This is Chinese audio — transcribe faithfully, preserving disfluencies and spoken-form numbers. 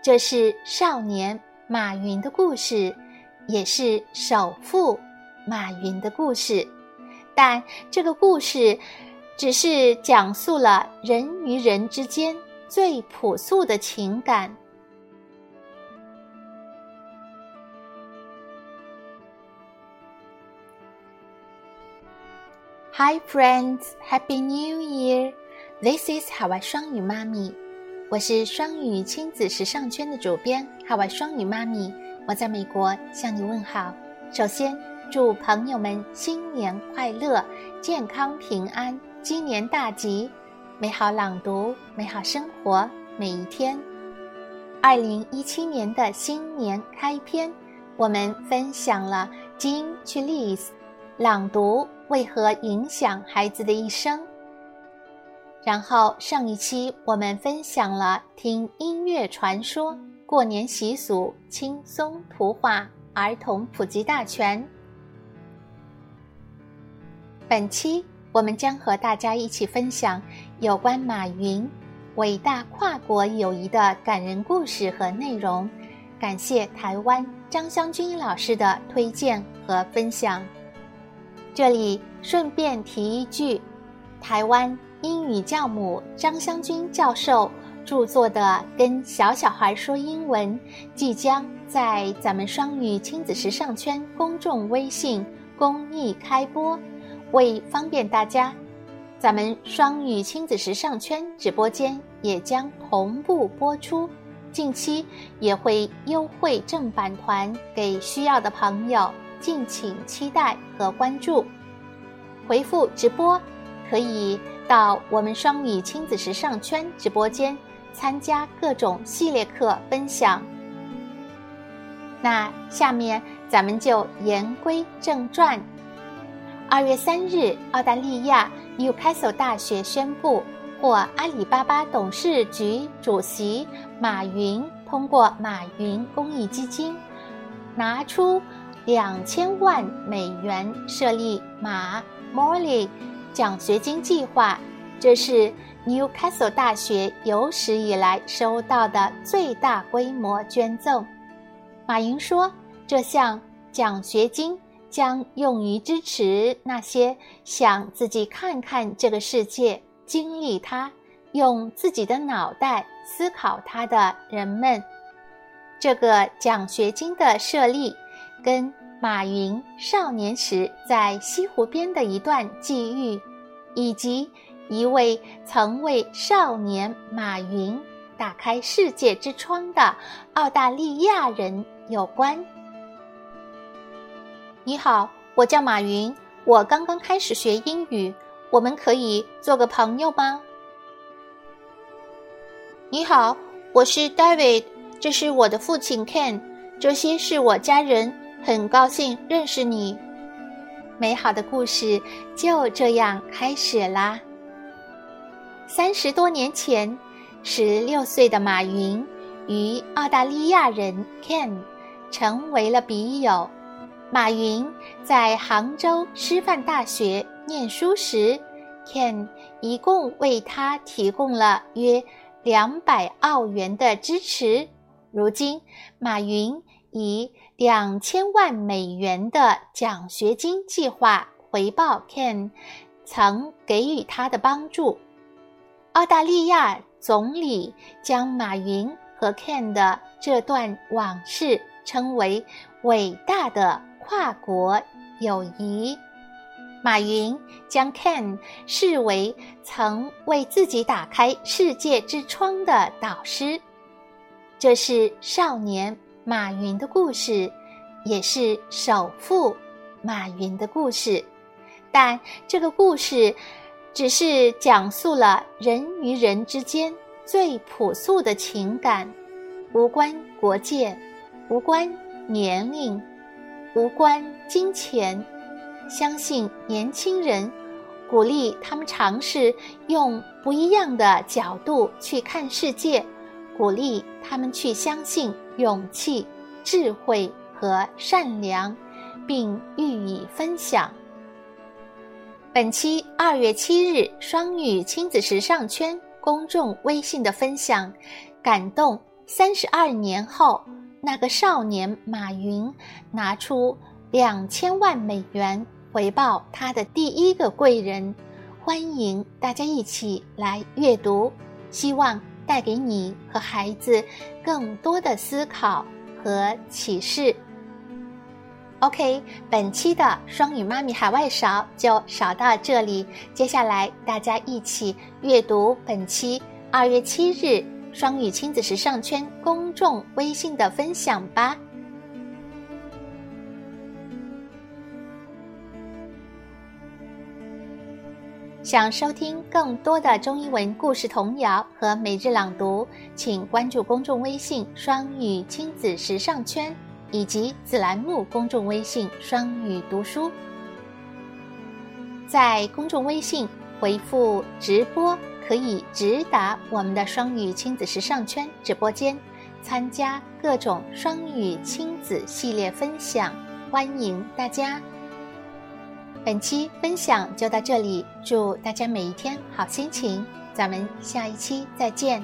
这是少年马云的故事，也是首富马云的故事。但这个故事只是讲述了人与人之间最朴素的情感。Hi friends, Happy New Year! This is 海外双语妈咪，我是双语亲子时尚圈的主编，海外双语妈咪，我在美国向你问好。首先，祝朋友们新年快乐，健康平安，鸡年大吉，美好朗读，美好生活，每一天。二零一七年的新年开篇，我们分享了 Jim Chili's 朗读为何影响孩子的一生？然后上一期我们分享了听音乐传说、过年习俗、轻松图画、儿童普及大全。本期我们将和大家一起分享有关马云伟大跨国友谊的感人故事和内容。感谢台湾张湘君老师的推荐和分享。这里顺便提一句，台湾英语教母张湘君教授著作的《跟小小孩说英文》即将在咱们双语亲子时尚圈公众微信公益开播，为方便大家，咱们双语亲子时尚圈直播间也将同步播出，近期也会优惠正版团给需要的朋友，敬请期待和关注。回复直播可以到我们双语亲子时尚圈直播间参加各种系列课分享。那下面咱们就言归正传。二月三日，澳大利亚 Newcastle 大学宣布，获阿里巴巴董事局主席马云通过马云公益基金拿出两千万美元设立马莫利奖学金计划，这是 Newcastle 大学有史以来收到的最大规模捐赠。马云说，这项奖学金将用于支持那些想自己看看这个世界、经历它、用自己的脑袋思考它的人们。这个奖学金的设立跟马云少年时在西湖边的一段际遇，以及一位曾为少年马云打开世界之窗的澳大利亚人有关。你好，我叫马云，我刚刚开始学英语，我们可以做个朋友吗？你好，我是 David， 这是我的父亲 Ken， 这些是我家人，很高兴认识你。美好的故事就这样开始啦。三十多年前，十六岁的马云与澳大利亚人 Ken 成为了笔友。马云在杭州师范大学念书时 ，Ken 一共为他提供了约两百澳元的支持。如今，马云以两千万美元的奖学金计划回报 Ken 曾给予他的帮助。澳大利亚总理将马云和 Ken 的这段往事称为伟大的跨国友谊。马云将 Ken 视为曾为自己打开世界之窗的导师。这是少年马云的故事，也是首富马云的故事。但这个故事只是讲述了人与人之间最朴素的情感，无关国界，无关年龄，无关金钱，相信年轻人，鼓励他们尝试用不一样的角度去看世界，鼓励他们去相信勇气、智慧和善良，并予以分享。本期二月七日双语亲子时尚圈公众微信的分享，感动三十二年后，那个少年马云拿出两千万美元回报他的第一个贵人。欢迎大家一起来阅读，希望带给你和孩子更多的思考和启示。 OK， 本期的双语妈咪海外勺就勺到这里，接下来大家一起阅读本期二月七日双语亲子时尚圈公众微信的分享吧。想收听更多的中英文故事童谣和每日朗读，请关注公众微信双语亲子时尚圈以及子栏目公众微信双语读书。在公众微信回复直播，可以直达我们的双语亲子时尚圈直播间，参加各种双语亲子系列分享，欢迎大家。本期分享就到这里，祝大家每一天好心情，咱们下一期再见。